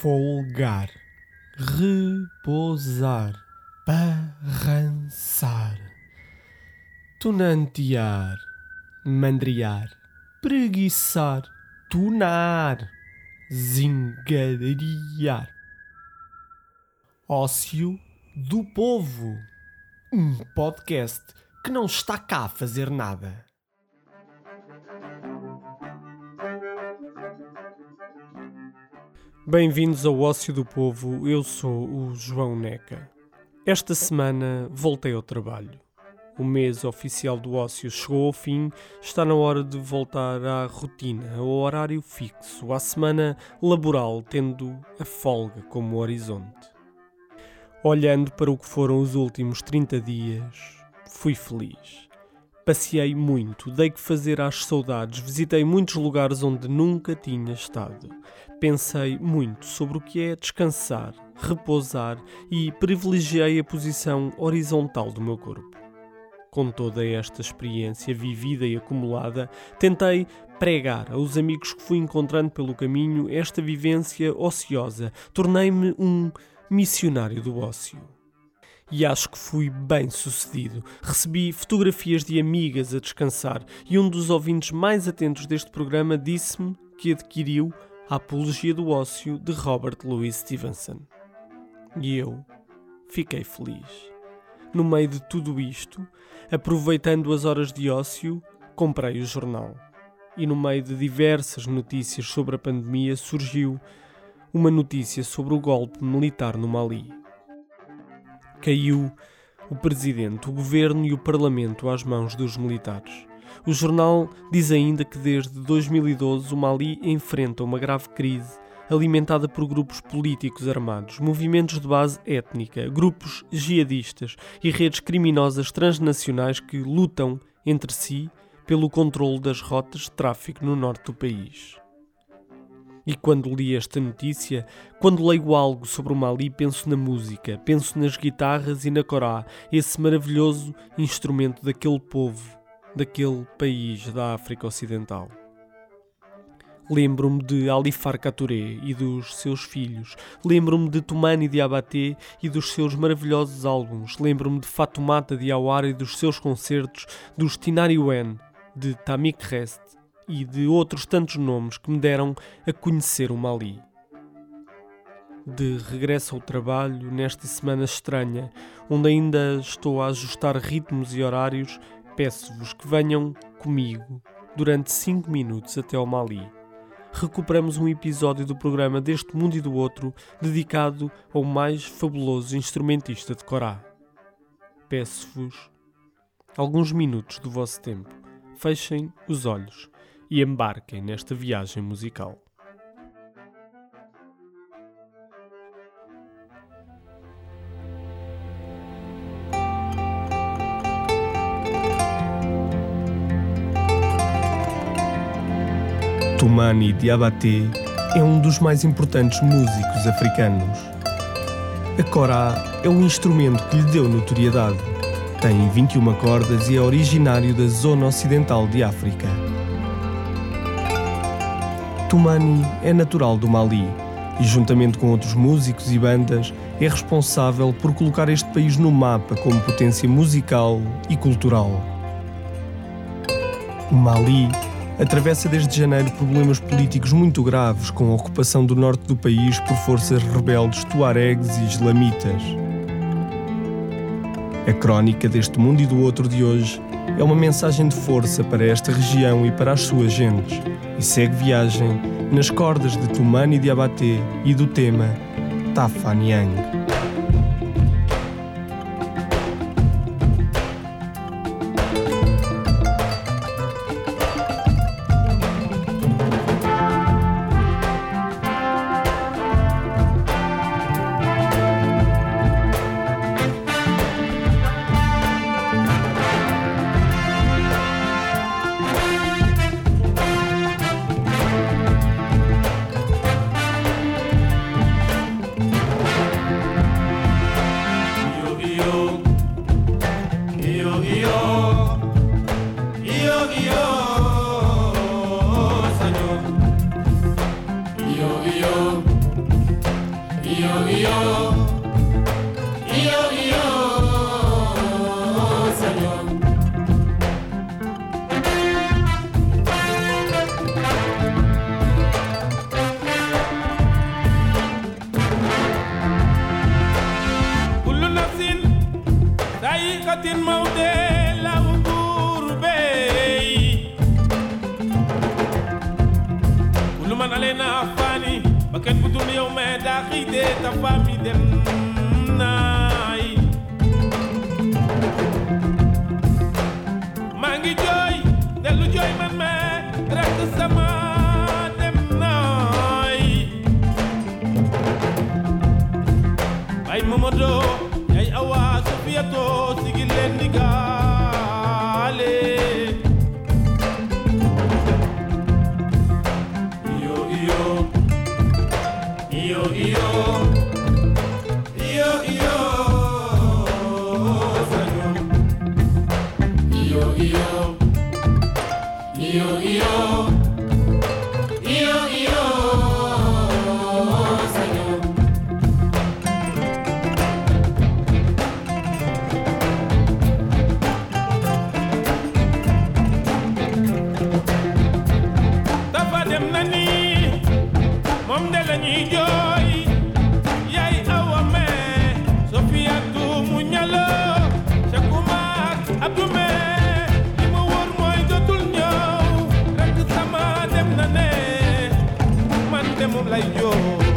folgar, repousar, barrançar, tunantear, mandriar, preguiçar, tunar, zingadariar. Ócio do Povo, um podcast que não está cá a fazer nada. Bem-vindos ao Ócio do Povo, eu sou o João Neca. Esta semana voltei ao trabalho. O mês oficial do ócio chegou ao fim, está na hora de voltar à rotina, ao horário fixo, à semana laboral, tendo a folga como horizonte. Olhando para o que foram os últimos 30 dias, fui feliz. Passeei muito, dei que fazer às saudades, visitei muitos lugares onde nunca tinha estado. Pensei muito sobre o que é descansar, repousar e privilegiei a posição horizontal do meu corpo. Com toda esta experiência vivida e acumulada, tentei pregar aos amigos que fui encontrando pelo caminho esta vivência ociosa. Tornei-me um missionário do ócio. E acho que fui bem sucedido. Recebi fotografias de amigas a descansar e um dos ouvintes mais atentos deste programa disse-me que adquiriu A Apologia do Ócio, de Robert Louis Stevenson. E eu fiquei feliz. No meio de tudo isto, aproveitando as horas de ócio, comprei o jornal. E no meio de diversas notícias sobre a pandemia surgiu uma notícia sobre o golpe militar no Mali. Caiu o presidente, o governo e o parlamento às mãos dos militares. O jornal diz ainda que desde 2012 o Mali enfrenta uma grave crise alimentada por grupos políticos armados, movimentos de base étnica, grupos jihadistas e redes criminosas transnacionais que lutam entre si pelo controle das rotas de tráfico no norte do país. E quando li esta notícia, quando leio algo sobre o Mali, penso na música, penso nas guitarras e na corá, esse maravilhoso instrumento daquele povo, daquele país da África Ocidental. Lembro-me de Ali Farka Touré e dos seus filhos. Lembro-me de Toumani Diabaté e dos seus maravilhosos álbuns. Lembro-me de Fatoumata Diawara e dos seus concertos, dos Tinariwen, de Tamikrest e de outros tantos nomes que me deram a conhecer o Mali. De regresso ao trabalho, nesta semana estranha, onde ainda estou a ajustar ritmos e horários, peço-vos que venham comigo durante 5 minutos até ao Mali. Recuperamos um episódio do programa Deste Mundo e do Outro, dedicado ao mais fabuloso instrumentista de corá. Peço-vos alguns minutos do vosso tempo. Fechem os olhos e embarquem nesta viagem musical. Toumani Diabaté é um dos mais importantes músicos africanos. A corá é um instrumento que lhe deu notoriedade. Tem 21 cordas e é originário da zona ocidental de África. Toumani é natural do Mali e, juntamente com outros músicos e bandas, é responsável por colocar este país no mapa como potência musical e cultural. O Mali atravessa desde janeiro problemas políticos muito graves, com a ocupação do norte do país por forças rebeldes tuaregs e islamitas. A crónica Deste Mundo e do Outro de hoje é uma mensagem de força para esta região e para as suas gentes, e segue viagem nas cordas de Toumani Diabaté e do tema Tafa Niang. Like yo.